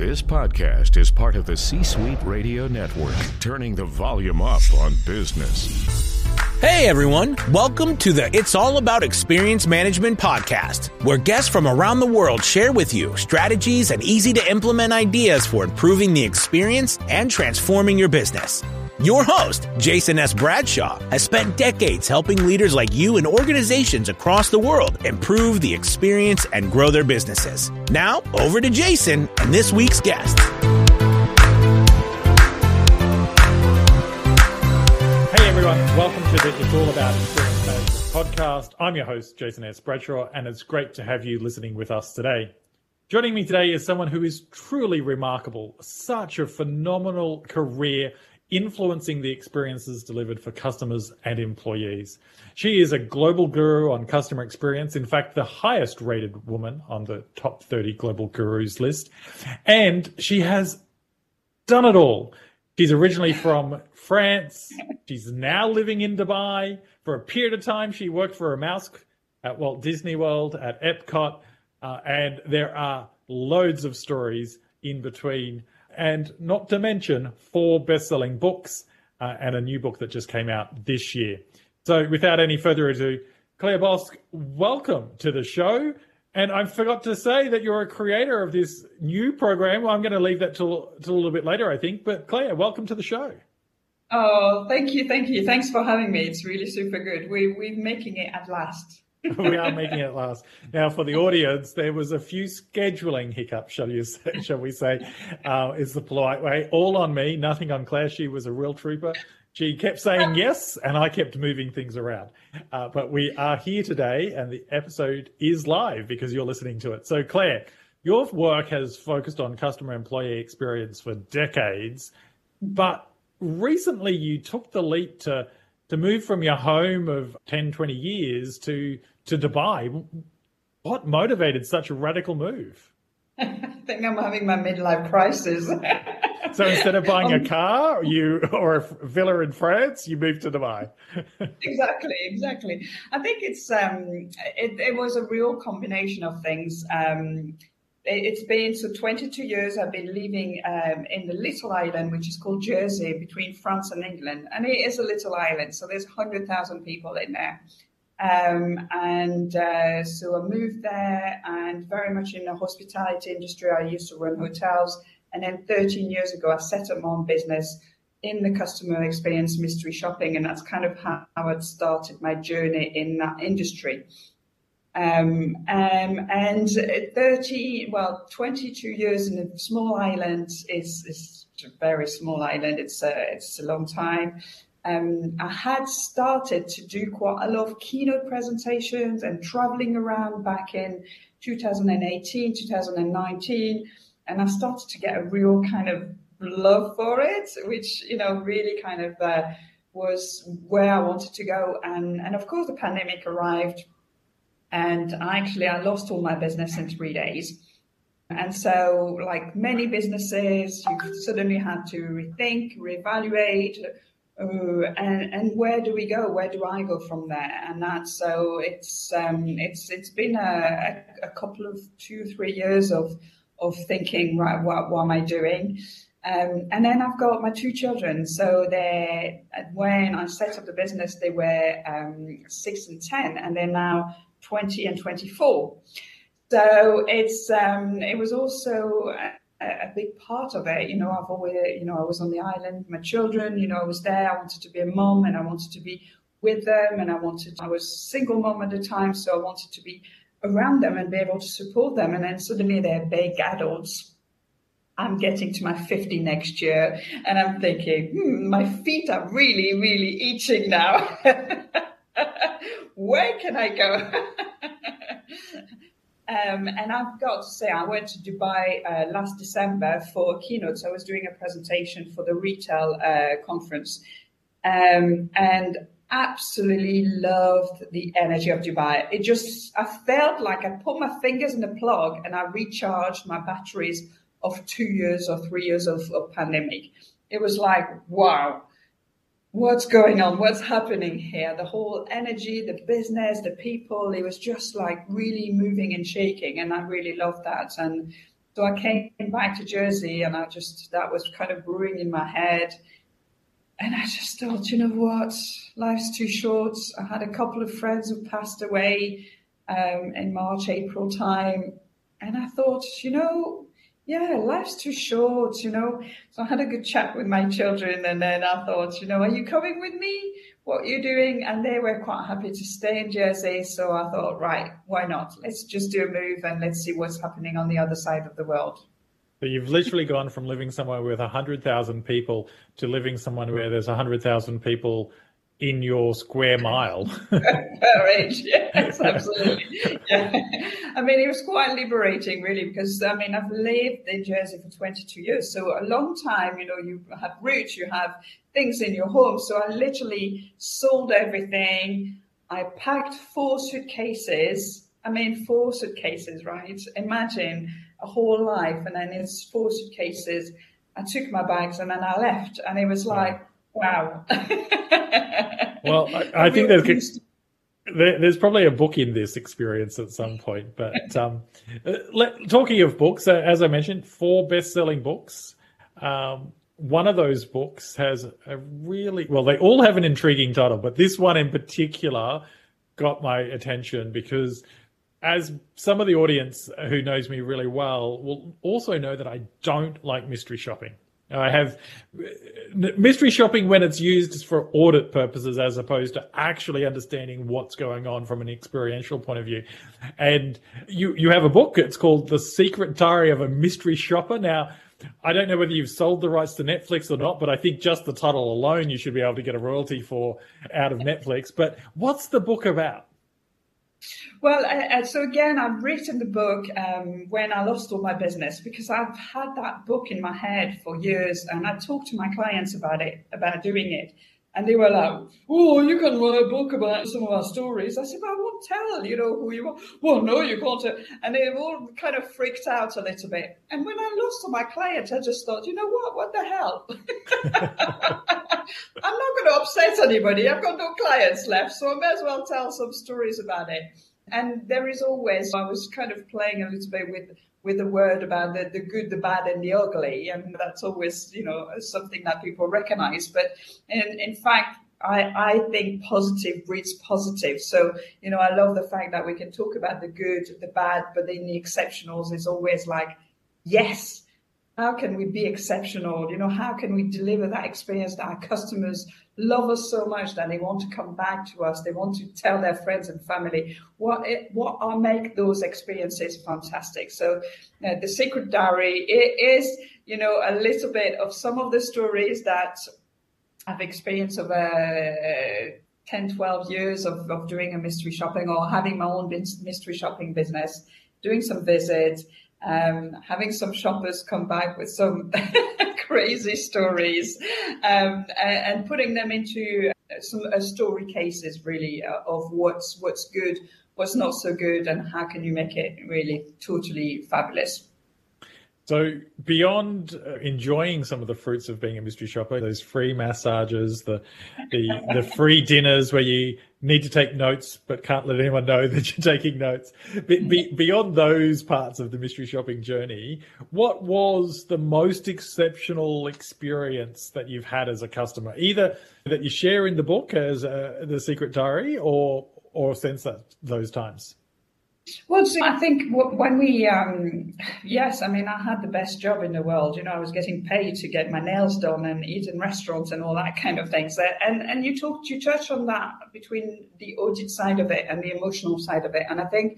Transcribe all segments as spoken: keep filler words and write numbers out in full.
This podcast is part of the C-Suite Radio Network, turning the volume up on business. Hey everyone, welcome to the It's All About Experience Management podcast, where guests from around the world share with you strategies and easy-to-implement ideas for improving the experience and transforming your business. Your host, Jason S. Bradshaw, has spent decades helping leaders like you and organizations across the world improve the experience and grow their businesses. Now, over to Jason and this week's guest. Hey everyone, welcome to the It's All About Experience Management podcast. I'm your host, Jason S. Bradshaw, and it's great to have you listening with us today. Joining me today is someone who is truly remarkable, such a phenomenal career influencing the experiences delivered for customers and employees. She is a global guru on customer experience, in fact, the highest rated woman on the top thirty global gurus list. And she has done it all. She's originally from France. She's now living in Dubai. For a period of time, she worked for a mouse at Walt Disney World, at Epcot, uh, and there are loads of stories in between. And not to mention four best-selling books uh, and a new book that just came out this year. So without any further ado, Claire Boscq, welcome to the show. And I forgot to say that you're a creator of this new program. Well, I'm going to leave that till, till a little bit later, I think. But Claire, welcome to the show. Oh, thank you. Thank you. Thanks for having me. It's really super good. We, we're making it at last. We are making it last. Now, for the audience, there was a few scheduling hiccups, shall you say, shall we say, uh, is the polite way. All on me, nothing on Claire. She was a real trooper. She kept saying yes, and I kept moving things around. Uh, but we are here today, and the episode is live because you're listening to it. So, Claire, your work has focused on customer employee experience for decades, but recently you took the leap to to move from your home of ten, twenty years to, to Dubai. What motivated such a radical move? I think I'm having my midlife crisis. So instead of buying um, a car you or a villa in France, you moved to Dubai. exactly, exactly. I think it's um, it, it was a real combination of things. Um, It's been, so twenty-two years I've been living um, in the little island, which is called Jersey, between France and England. And it is a little island, so there's one hundred thousand people in there. Um, and uh, so I moved there and very much in the hospitality industry. I used to run hotels. And then thirteen years ago, I set up my own business in the customer experience mystery shopping. And that's kind of how I started my journey in that industry. Um, um, and thirty, well, twenty-two years in a small island is, is a very small island. It's a, it's a long time. Um, I had started to do quite a lot of keynote presentations and traveling around back in two thousand eighteen, two thousand nineteen. And I started to get a real kind of love for it, which, you know, really kind of, uh, was where I wanted to go. And, and of course the pandemic arrived. And actually, I lost all my business in three days. And so, like many businesses, you suddenly had to rethink, reevaluate, uh, and, and where do we go? Where do I go from there? And that's so it's um, it's it's been a, a couple of two, three years of of thinking, right, what, what am I doing? Um, and then I've got my two children. So they, when I set up the business, they were um, six and ten, and they're now twenty and twenty-four. So it's um it was also a, a big part of it. You know, I've always, you know, I was on the island, my children, you know, I was there, I wanted to be a mom and I wanted to be with them and I wanted, I was single mom at the time. So I wanted to be around them and be able to support them. And then suddenly they're big adults. I'm getting to my fifty next year and I'm thinking, hmm, my feet are really, really itching now. Where can I go? um, and I've got to say, I went to Dubai uh, last December for a keynote. So I was doing a presentation for the retail uh, conference um, and absolutely loved the energy of Dubai. It just, I felt like I put my fingers in the plug and I recharged my batteries of two years or three years of, of pandemic. It was like, wow. What's going on? What's happening here? The whole energy, the business, the people, it was just like really moving and shaking. And I really loved that. And So I came back to Jersey, and I just, that was kind of brewing in my head. And I just thought, you know what, life's too short. I had a couple of friends who passed away um, in March, April time. And I thought, you know, yeah, life's too short, you know. So I had a good chat with my children, and then I thought, you know, are you coming with me? What are you doing? And they were quite happy to stay in Jersey. So I thought, right, why not? Let's just do a move and let's see what's happening on the other side of the world. So you've literally gone from living somewhere with one hundred thousand people to living somewhere where there's one hundred thousand people in your square mile. Right, yes, absolutely. Yeah. I mean, it was quite liberating, really, because, I mean, I've lived in Jersey for twenty-two years. So a long time, you know, you have roots, you have things in your home. So I literally sold everything. I packed four suitcases. I mean, four suitcases, right? Imagine a whole life, and then it's four suitcases. I took my bags and then I left, and it was like, wow. Well, I, I think there's there's probably a book in this experience at some point. But um, let, talking of books, as I mentioned, four best-selling books. Um, one of those books has a really, well, they all have an intriguing title, but this one in particular got my attention because, as some of the audience who knows me really well will also know, that I don't like mystery shopping. I have mystery shopping when it's used for audit purposes as opposed to actually understanding what's going on from an experiential point of view. And you, you have a book. It's called The Secret Diary of a Mystery Shopper. Now, I don't know whether you've sold the rights to Netflix or not, but I think just the title alone you should be able to get a royalty for out of Netflix. But what's the book about? Well, uh, so again, I've written the book um, when I lost all my business, because I've had that book in my head for years, and I talked to my clients about it, about doing it. And they were like, oh, you can write a book about some of our stories. I said, but I won't tell, you know, who you are. Well, no, you can't. And they all kind of freaked out a little bit. And when I lost all my clients, I just thought, you know what, what the hell? I'm not going to upset anybody. I've got no clients left, so I may as well tell some stories about it. And there is always, I was kind of playing a little bit with with the word about the, the good, the bad, and the ugly. And that's always, you know, something that people recognize. But in, in fact, I, I think positive breeds positive. So, you know, I love the fact that we can talk about the good, the bad, but in the exceptionals, it's always like, yes, how can we be exceptional? You know, how can we deliver that experience that our customers love us so much that they want to come back to us? They want to tell their friends and family what it, what are make those experiences fantastic. So uh, The Secret Diary, it is, you know, a little bit of some of the stories that I've experienced over ten, twelve years of, of doing a mystery shopping or having my own mystery shopping business, doing some visits, Um, having some shoppers come back with some crazy stories um, and, and putting them into some uh, story cases, really, uh, of what's what's good, what's not so good, and how can you make it really totally fabulous. So beyond uh, enjoying some of the fruits of being a mystery shopper, those free massages, the the, the free dinners where you need to take notes but can't let anyone know that you're taking notes, be, be, beyond those parts of the mystery shopping journey, what was the most exceptional experience that you've had as a customer, either that you share in the book as uh, The Secret Diary or or since that, those times? Well, so I think when we, um, yes, I mean, I had the best job in the world. You know, I was getting paid to get my nails done and eat in restaurants and all that kind of things. And and you talked, you touched on that between the audit side of it and the emotional side of it. And I think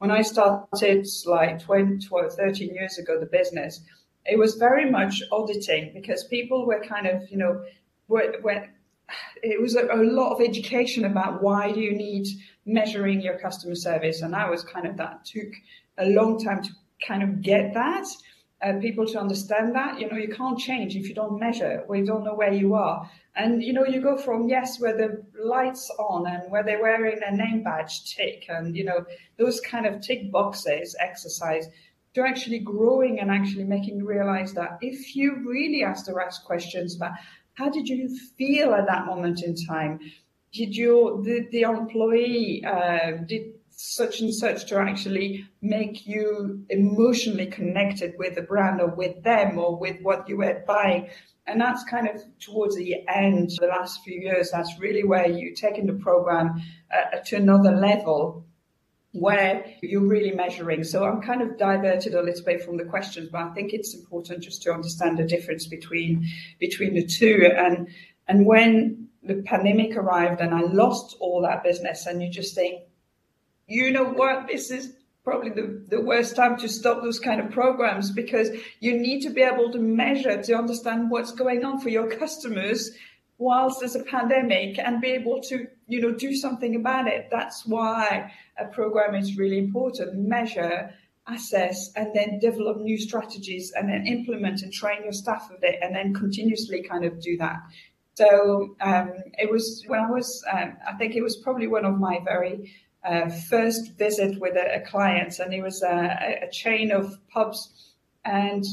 when I started like twenty, thirteen years ago, the business, it was very much auditing because people were kind of, you know, were, were it was a, a lot of education about why do you need measuring your customer service. And I was kind of that took a long time to kind of get that and uh, people to understand that, you know, you can't change if you don't measure, we don't know where you are. And, you know, you go from, yes, where the lights on and where they're wearing their name badge tick and, you know, those kind of tick boxes exercise to actually growing and actually making you realize that if you really ask the right questions about how did you feel at that moment in time? Did your the, the employee uh, did such and such to actually make you emotionally connected with the brand or with them or with what you were buying. And that's kind of towards the end, the last few years, that's really where you're taking the program uh, to another level where you're really measuring. So I'm kind of diverted a little bit from the questions, but I think it's important just to understand the difference between between the two. And and when the pandemic arrived and I lost all that business, and you just think, you know what, this is probably the, the worst time to stop those kind of programs, because you need to be able to measure, to understand what's going on for your customers whilst there's a pandemic and be able to, you know, do something about it. That's why a program is really important. Measure, assess, and then develop new strategies and then implement and train your staff with it and then continuously kind of do that. So um, it was when I was, um, I think it was probably one of my very uh, first visit with a, a client, and it was a, a chain of pubs. And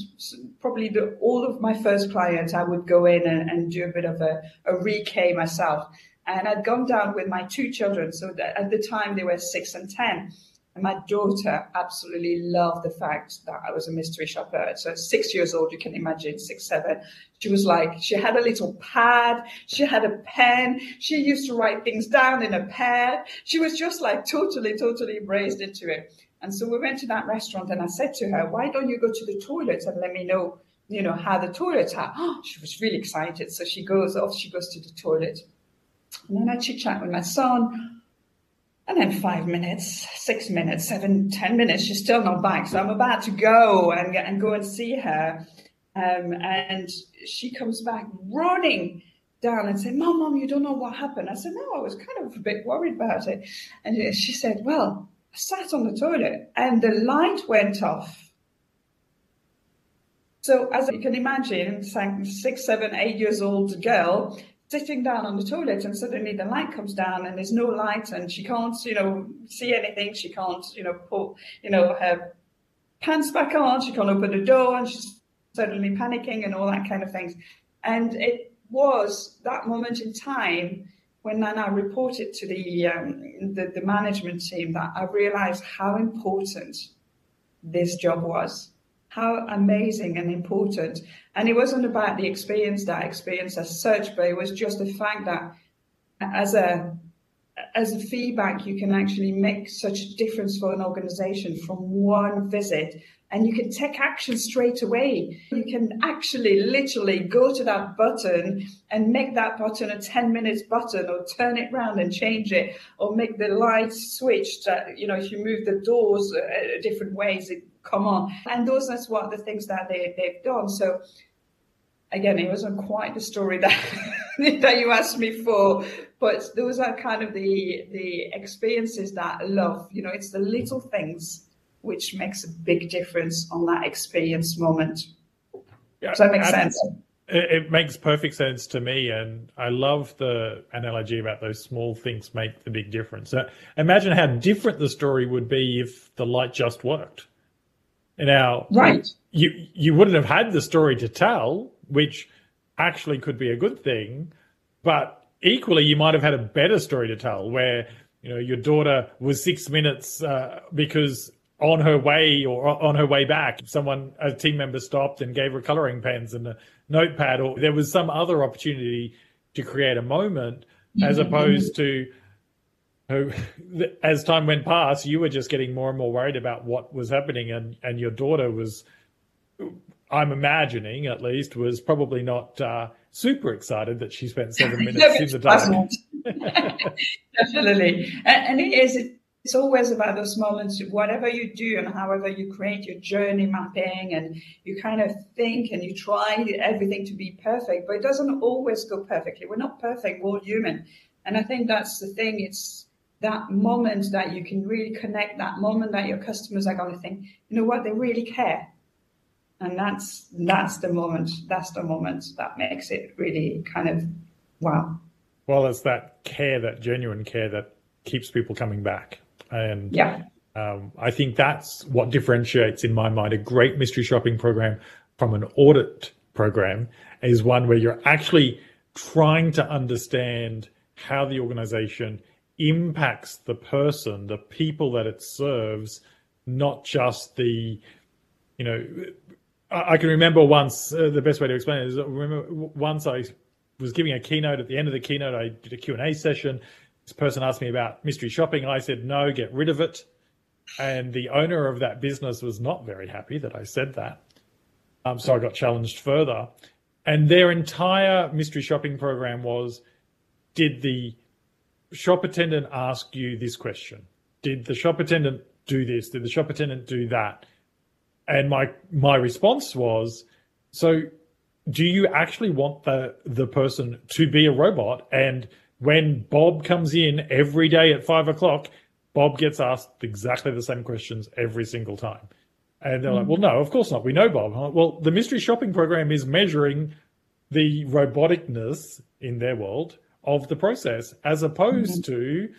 probably the, all of my first clients, I would go in and, and do a bit of a, a recap myself. And I'd gone down with my two children. So that at the time, they were six and ten. And my daughter absolutely loved the fact that I was a mystery shopper. So six years old, you can imagine, six, seven. She was like, she had a little pad. She had a pen. She used to write things down in a pad. She was just like totally, totally raised into it. And so we went to that restaurant and I said to her, why don't you go to the toilets and let me know, you know, how the toilets are? Oh, she was really excited. So she goes off, she goes to the toilet. And then I chit chat with my son. And then five minutes, six minutes, seven, ten minutes, she's still not back. So I'm about to go and, and go and see her. Um, and she comes back running down and said, Mom, Mom, you don't know what happened. I said, no, I was kind of a bit worried about it. And she said, well, I sat on the toilet and the light went off. So as you can imagine, six, seven, eight years old girl sitting down on the toilet, and suddenly the light comes down and there's no light, and she can't, you know, see anything. She can't, you know, pull, you know, her pants back on. She can't open the door, and she's suddenly panicking and all that kind of things. And it was that moment in time when Nana reported to the, um, the the management team that I realized how important this job was, how amazing and important. And it wasn't about the experience, that experience as such, but it was just the fact that as a as a feedback, you can actually make such a difference for an organization from one visit, and you can take action straight away. You can actually literally go to that button and make that button a ten minutes button, or turn it round and change it, or make the light switch that, you know, if you move the doors uh, different ways, it come on. And those are what the things that they, they've done. So again, it wasn't quite the story that, that you asked me for, but those are kind of the the experiences that I love. You know, it's the little things which makes a big difference on that experience moment. Yeah, does that make sense? It, it makes perfect sense to me, and I love the analogy about those small things make the big difference. So imagine how different the story would be if the light just worked. Now, right, you you wouldn't have had the story to tell, which actually could be a good thing, but equally you might have had a better story to tell where, you know, your daughter was six minutes uh, because on her way or on her way back, someone, a team member stopped and gave her colouring pens and a notepad, or there was some other opportunity to create a moment, mm-hmm. as opposed to, you know, as time went past, you were just getting more and more worried about what was happening, and, and your daughter was, I'm imagining at least, was probably not uh, super excited that she spent seven minutes in the dark. Definitely. And, and it is, it's always about those moments. Whatever you do and however you create your journey mapping, and you kind of think and you try everything to be perfect, but it doesn't always go perfectly. We're not perfect, we're all human. And I think that's the thing. It's that moment that you can really connect, that moment that your customers are going to think, you know what, they really care. And that's that's the moment, that's the moment that makes it really kind of, wow. Well, it's that care, that genuine care that keeps people coming back. And yeah. um, I think that's what differentiates, in my mind, a great mystery shopping program from an audit program, is one where you're actually trying to understand how the organization impacts the person, the people that it serves, not just the, you know, I, I can remember once, uh, the best way to explain it is I remember once I was giving a keynote. At the end of the keynote, I did a Q and A session. This person asked me about mystery shopping. I said, no, get rid of it. And the owner of that business was not very happy that I said that. Um, so I got challenged further. And their entire mystery shopping program was, did the shop attendant ask you this question? Did the shop attendant do this? Did the shop attendant do that? And my my response was, so do you actually want the, the person to be a robot? And when Bob comes in every day at five o'clock, Bob gets asked exactly the same questions every single time. And they're like, well, no, of course not. We know Bob. Huh? Well, the mystery shopping program is measuring the roboticness in their world of the process, as opposed mm-hmm. to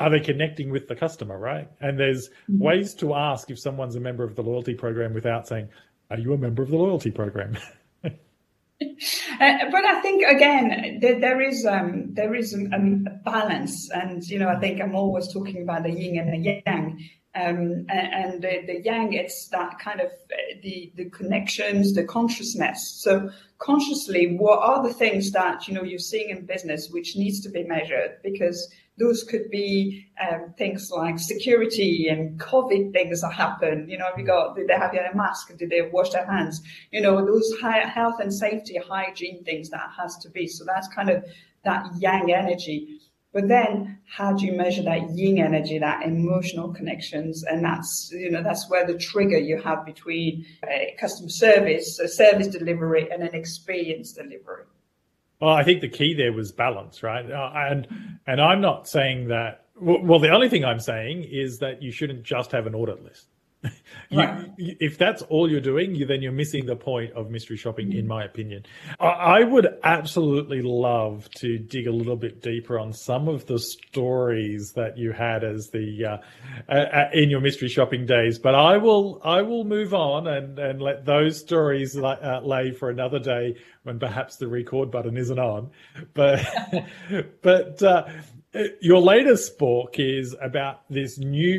are they connecting with the customer, right? And there's mm-hmm. ways to ask if someone's a member of the loyalty program without saying, are you a member of the loyalty program? Uh, but I think, again, there, there is um, there is a, a balance. And, you know, I think I'm always talking about the yin and the yang. Um, and, and the, the yang, it's that kind of the, the connections, the consciousness. So consciously, what are the things that, you know, you're seeing in business which needs to be measured? Because those could be um, things like security and COVID things that happen. You know, have you got, did they have a mask? Did they wash their hands? You know, those high health and safety, hygiene things that has to be. So that's kind of that yang energy. But then how do you measure that yin energy, that emotional connections? And that's, you know, that's where the trigger you have between a customer service, a service delivery, and an experience delivery. Well, I think the key there was balance, right? Uh, and and I'm not saying that, well, well, the only thing I'm saying is that you shouldn't just have an audit list. You, right. If that's all you're doing, you, then you're missing the point of mystery shopping, mm-hmm. in my opinion. I, I would absolutely love to dig a little bit deeper on some of the stories that you had as the uh, uh, in your mystery shopping days. But I will, I will move on and, and let those stories li- uh, lay for another day when perhaps the record button isn't on. But but uh, your latest book is about this new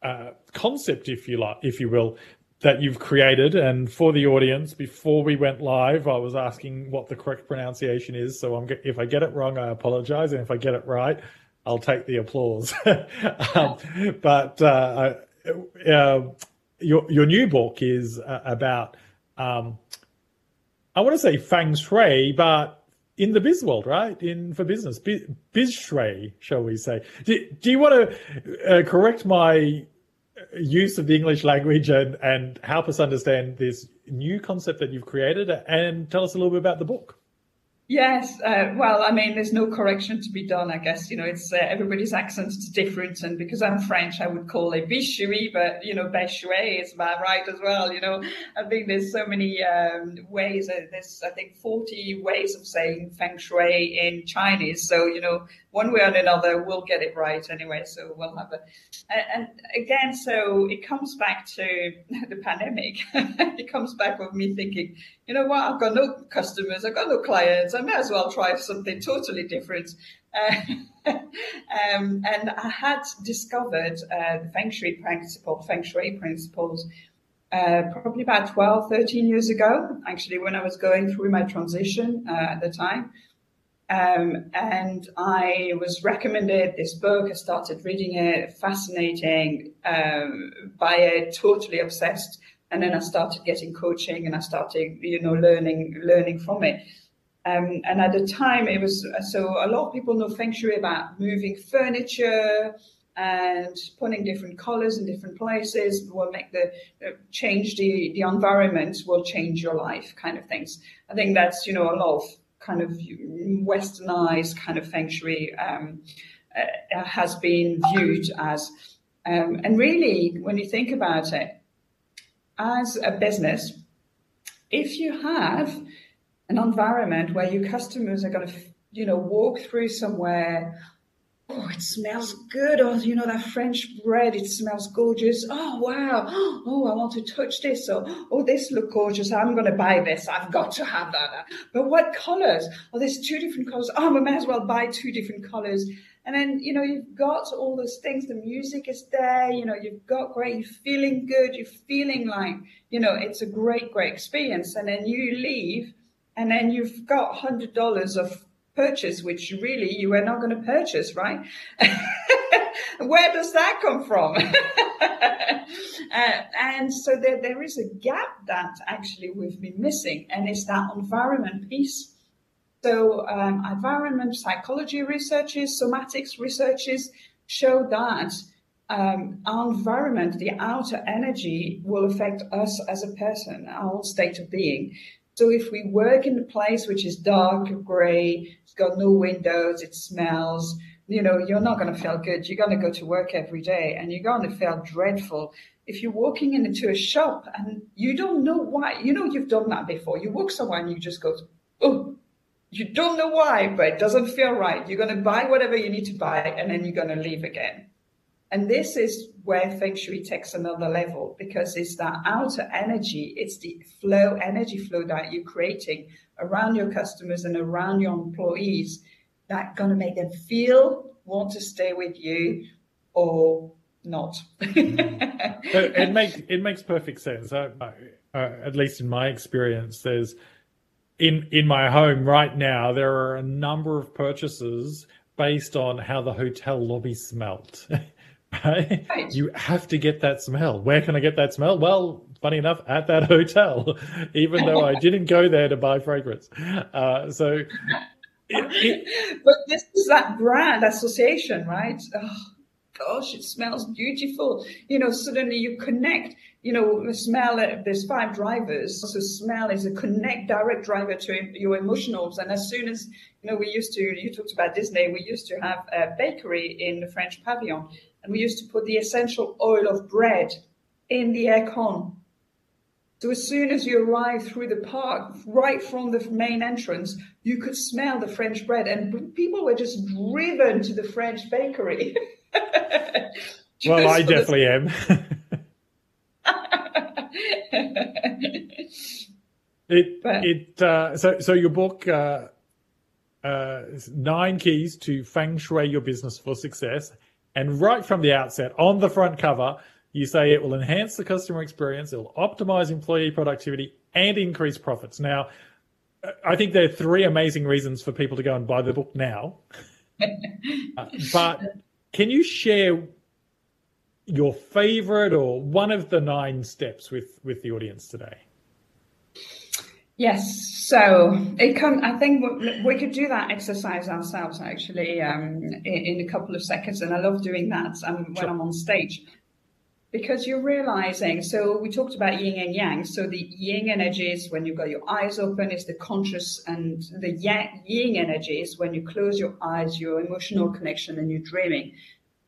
Uh, concept, if you like, if you will, that you've created. And for the audience, before we went live, I was asking what the correct pronunciation is. So I'm, if I get it wrong, I apologize. And if I get it right, I'll take the applause. um, but uh, uh, your your new book is uh, about, um, I want to say Feng Shui, but in the biz world, right? In for business, biz, biz shui, shall we say? Do, do you want to uh, correct my use of the English language and, and help us understand this new concept that you've created, and tell us a little bit about the book? Yes. Uh, well, I mean, there's no correction to be done, I guess. You know, it's uh, everybody's accent is different. And because I'm French, I would call it BizShui, but, you know, BizShui is about right as well. You know, I think there's so many um, ways. Uh, there's, I think, forty ways of saying Feng Shui in Chinese. So, you know, one way or another, we'll get it right anyway. So we'll have a... And, and again, so it comes back to the pandemic. It comes back with me thinking, you know what, I've got no customers, I've got no clients. I may as well try something totally different. Uh, um, and I had discovered uh, the Feng Shui principle, Feng Shui principles, uh, probably about twelve, thirteen years ago, actually, when I was going through my transition uh, at the time. Um, and I was recommended this book. I started reading it, fascinating um, by it, totally obsessed. And then I started getting coaching, and I started, you know, learning, learning from it. Um, and at the time, it was, so a lot of people know Feng Shui about moving furniture and putting different colors in different places will make the uh, change the the environment will change your life kind of things. I think that's, you know, a lot of kind of westernized kind of Feng Shui um, uh, has been viewed as. Um, and really, when you think about it, as a business, if you have an environment where your customers are going to, you know, walk through somewhere, oh, it smells good, or, you know, that French bread, it smells gorgeous, oh, wow, oh, I want to touch this, or, oh, this looks gorgeous, I'm going to buy this, I've got to have that. But what colors? Oh, there's two different colors, oh, we may as well buy two different colors. And then, you know, you've got all those things, the music is there, you know, you've got great, you're feeling good, you're feeling like, you know, it's a great, great experience. And then you leave and then you've got one hundred dollars of purchase, which really you are not going to purchase, right? Where does that come from? uh, and so there, there is a gap that actually we've been missing, and it's that environment piece. So um, environment psychology researchers, somatics researchers show that um, our environment, the outer energy, will affect us as a person, our whole state of being. So if we work in a place which is dark, grey, it's got no windows, it smells, you know, you're not going to feel good. You're going to go to work every day and you're going to feel dreadful. If you're walking into a shop and you don't know why, you know, you've done that before. You walk somewhere and you just go, oh, you don't know why, but it doesn't feel right. You're going to buy whatever you need to buy and then you're going to leave again. And this is where Feng Shui takes another level, because it's that outer energy, it's the flow, energy flow that you're creating around your customers and around your employees that's going to make them feel, want to stay with you or not. it makes it makes perfect sense. I, I, at least in my experience, there's in in my home right now, there are a number of purchases based on how the hotel lobby smelt. Right? Right. You have to get that smell. Where can I get that smell? Well, funny enough, at that hotel, even though I didn't go there to buy fragrance. Uh, so, it, it... But this is that brand association, right? Oh, gosh, it smells beautiful. You know, suddenly you connect, you know, the smell, there's five drivers. So smell is a connect direct driver to your emotionals. And as soon as, you know, we used to, you talked about Disney, we used to have a bakery in the French Pavillon. And we used to put the essential oil of bread in the aircon. So as soon as you arrive through the park, right from the main entrance, you could smell the French bread. And people were just driven to the French bakery. Well, I definitely the... am. it but... it uh, so so your book. Uh, uh, Nine Keys to Feng Shui Your Business for Success. And right from the outset, on the front cover, you say it will enhance the customer experience, it will optimize employee productivity, and increase profits. Now, I think there are three amazing reasons for people to go and buy the book now. uh, but can you share your favorite or one of the nine steps with, with the audience today? Yes, so it can, I think we, we could do that exercise ourselves actually um, in, in a couple of seconds, and I love doing that um, when I'm on stage, because you're realizing, so we talked about yin and yang, so the yin energy is when you've got your eyes open, it's the conscious, and the yang, yin energy is when you close your eyes, your emotional connection, and you're dreaming.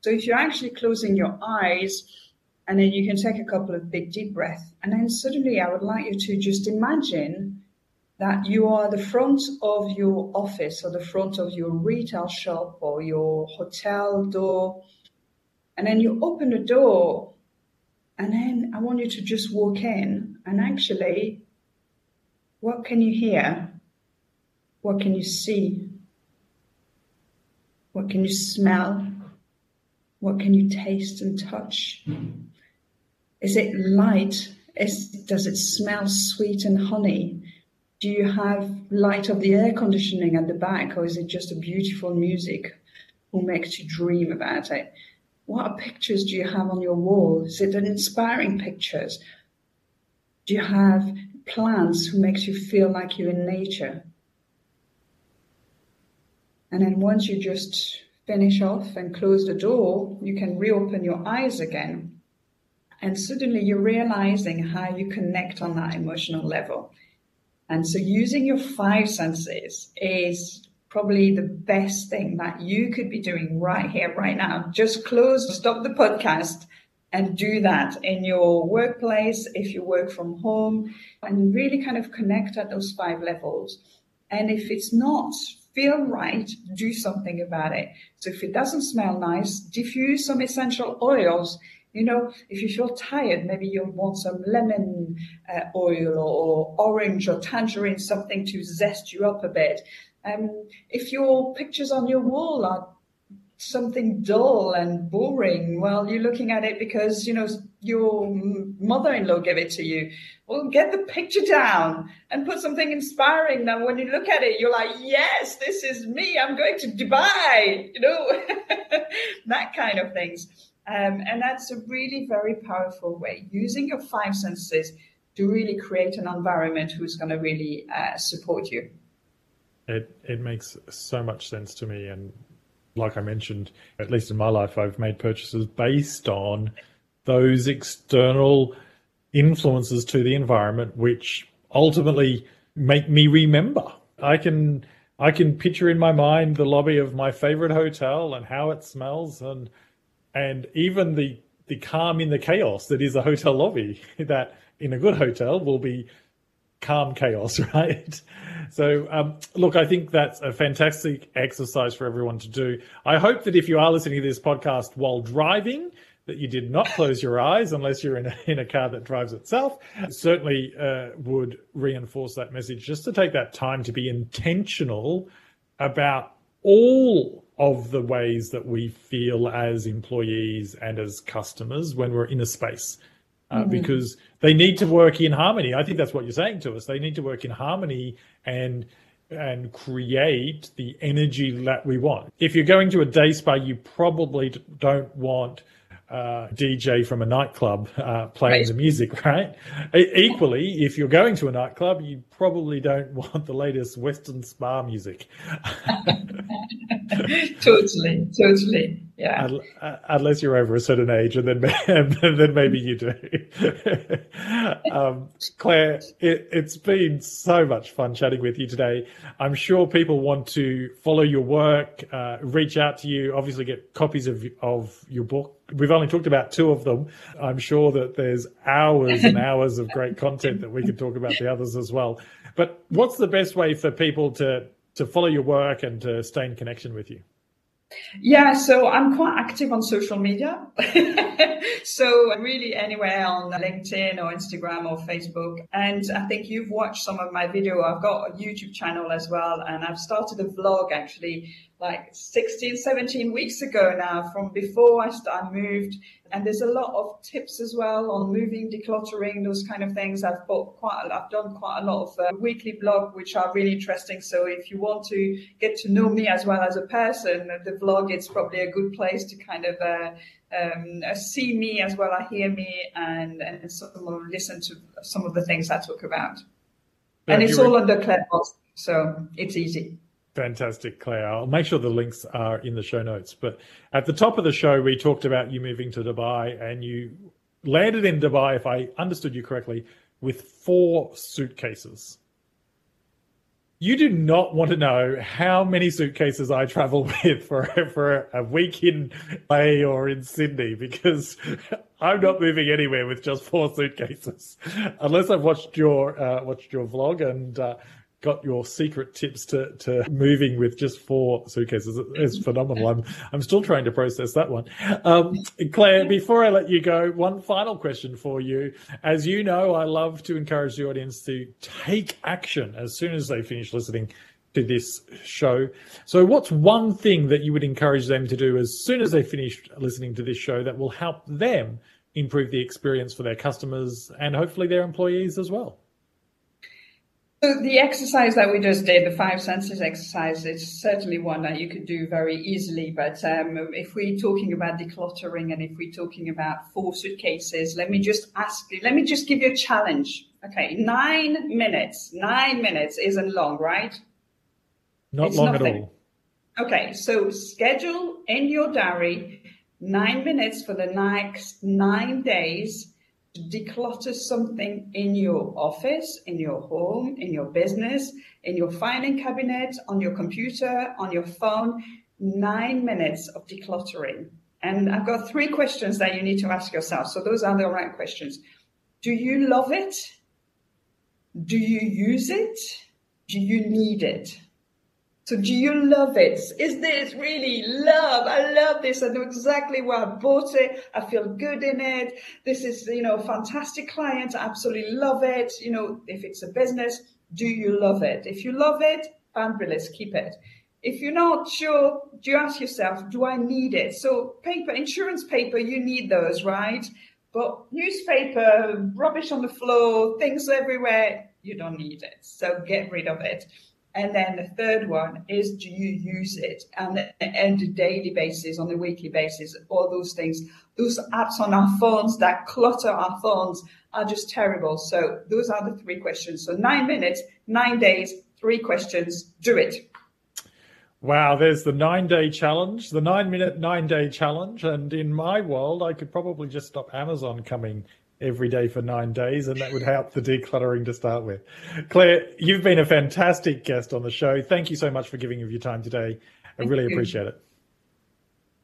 So if you're actually closing your eyes, and then you can take a couple of big deep breaths. And then suddenly I would like you to just imagine that you are the front of your office or the front of your retail shop or your hotel door. And then you open the door, and then I want you to just walk in. And actually, what can you hear? What can you see? What can you smell? What can you taste and touch? Is it light? Is, does it smell sweet and honey? Do you have light of the air conditioning at the back, or is it just a beautiful music who makes you dream about it? What pictures do you have on your wall? Is it an inspiring pictures? Do you have plants who makes you feel like you're in nature? And then once you just finish off and close the door, you can reopen your eyes again. And suddenly you're realizing how you connect on that emotional level. And so using your five senses is probably the best thing that you could be doing right here, right now. Just close, stop the podcast and do that in your workplace, if you work from home, and really kind of connect at those five levels. And if it's not feel right, do something about it. So if it doesn't smell nice, diffuse some essential oils. You know, if you feel tired, maybe you'll want some lemon uh, oil or orange or tangerine, something to zest you up a bit. Um, if your pictures on your wall are something dull and boring. Well, you're looking at it because, you know, your mother-in-law gave it to you. Well, get the picture down and put something inspiring. Now, when you look at it, you're like, yes, this is me. I'm going to Dubai, you know, that kind of things. Um, and that's a really very powerful way, using your five senses to really create an environment who's going to really uh, support you. It, it makes so much sense to me. And like I mentioned, at least in my life, I've made purchases based on those external influences to the environment, which ultimately make me remember. I can I can picture in my mind the lobby of my favorite hotel and how it smells, and and even the, the calm in the chaos that is a hotel lobby, that in a good hotel will be calm chaos, right? So um, look, I think that's a fantastic exercise for everyone to do. I hope that if you are listening to this podcast while driving, that you did not close your eyes, unless you're in a, in a car that drives itself. Certainly uh, would reinforce that message, just to take that time to be intentional about all of the ways that we feel as employees and as customers when we're in a space, uh, mm-hmm. because they need to work in harmony. I think that's what you're saying to us. They need to work in harmony and and create the energy that we want. If you're going to a day spa, you probably don't want Uh, D J from a nightclub uh, playing right. the music, right? E- equally, if you're going to a nightclub, you probably don't want the latest Western spa music. totally, totally, yeah. Uh, unless you're over a certain age, and then and then maybe you do. um, Claire, it, it's been so much fun chatting with you today. I'm sure people want to follow your work, uh, reach out to you, obviously get copies of of your book. We've only talked about two of them. I'm sure that there's hours and hours of great content that we could talk about the others as well. But what's the best way for people to, to follow your work and to stay in connection with you? Yeah, so I'm quite active on social media. So really anywhere on LinkedIn or Instagram or Facebook. And I think you've watched some of my video. I've got a YouTube channel as well. And I've started a vlog actually like sixteen, seventeen weeks ago now, from before I started, moved. And there's a lot of tips as well on moving, decluttering, those kind of things. I've bought quite, I've done quite a lot of uh, weekly blog, which are really interesting. So if you want to get to know me as well as a person, the blog, it's probably a good place to kind of uh, um, see me as well as hear me and, and sort of listen to some of the things I talk about. Yeah, and it's all were- under Claire Boscq, so it's easy. Fantastic, Claire. I'll make sure the links are in the show notes. But at the top of the show, we talked about you moving to Dubai, and you landed in Dubai, if I understood you correctly, with four suitcases. You do not want to know how many suitcases I travel with for, for a week in L A or in Sydney, because I'm not moving anywhere with just four suitcases, unless I've watched your uh, watched your vlog and uh, got your secret tips to, to moving with just four suitcases. It's phenomenal. I'm I'm still trying to process that one. Um, Claire, before I let you go, one final question for you. As you know, I love to encourage the audience to take action as soon as they finish listening to this show. So what's one thing that you would encourage them to do as soon as they finish listening to this show that will help them improve the experience for their customers and hopefully their employees as well? So the exercise that we just did, the five senses exercise, is certainly one that you could do very easily. But um, if we're talking about decluttering and if we're talking about four suitcases, let me just ask you, let me just give you a challenge. Okay, nine minutes. Nine minutes isn't long, right? Not it's long nothing. At all. Okay, so schedule in your diary nine minutes for the next nine days. Declutter something in your office, in your home, in your business, in your filing cabinet, on your computer, on your phone. Nine minutes of decluttering. And I've got three questions that you need to ask yourself. So those are the right questions. Do you love it? Do you use it? Do you need it? So do you love it? Is this really love? I love this. I know exactly where I bought it. I feel good in it. This is, you know, fantastic client. I absolutely love it. You know, if it's a business, do you love it? If you love it, fabulous, keep it. If you're not sure, do you ask yourself, do I need it? So paper, insurance paper, you need those, right? But newspaper, rubbish on the floor, things everywhere, you don't need it. So get rid of it. And then the third one is, do you use it? And on a daily basis, on a weekly basis, all those things, those apps on our phones that clutter our phones are just terrible. So those are the three questions. So nine minutes, nine days, three questions, do it. Wow, there's the nine-day challenge, the nine-minute, nine-day challenge. And in my world, I could probably just stop Amazon coming every day for nine days, and that would help the decluttering to start with. Claire, you've been a fantastic guest on the show. Thank you so much for giving of your time today. I Thank really you. appreciate it.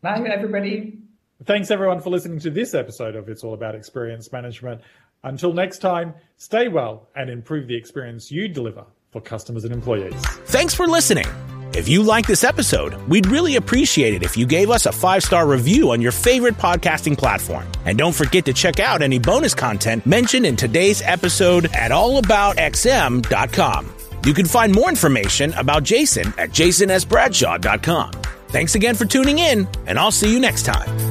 Bye, everybody. Thanks, everyone, for listening to this episode of It's All About Experience Management. Until next time, stay well and improve the experience you deliver for customers and employees. Thanks for listening. If you like this episode, we'd really appreciate it if you gave us a five-star review on your favorite podcasting platform. And don't forget to check out any bonus content mentioned in today's episode at all about x m dot com. You can find more information about Jason at jason s bradshaw dot com. Thanks again for tuning in, and I'll see you next time.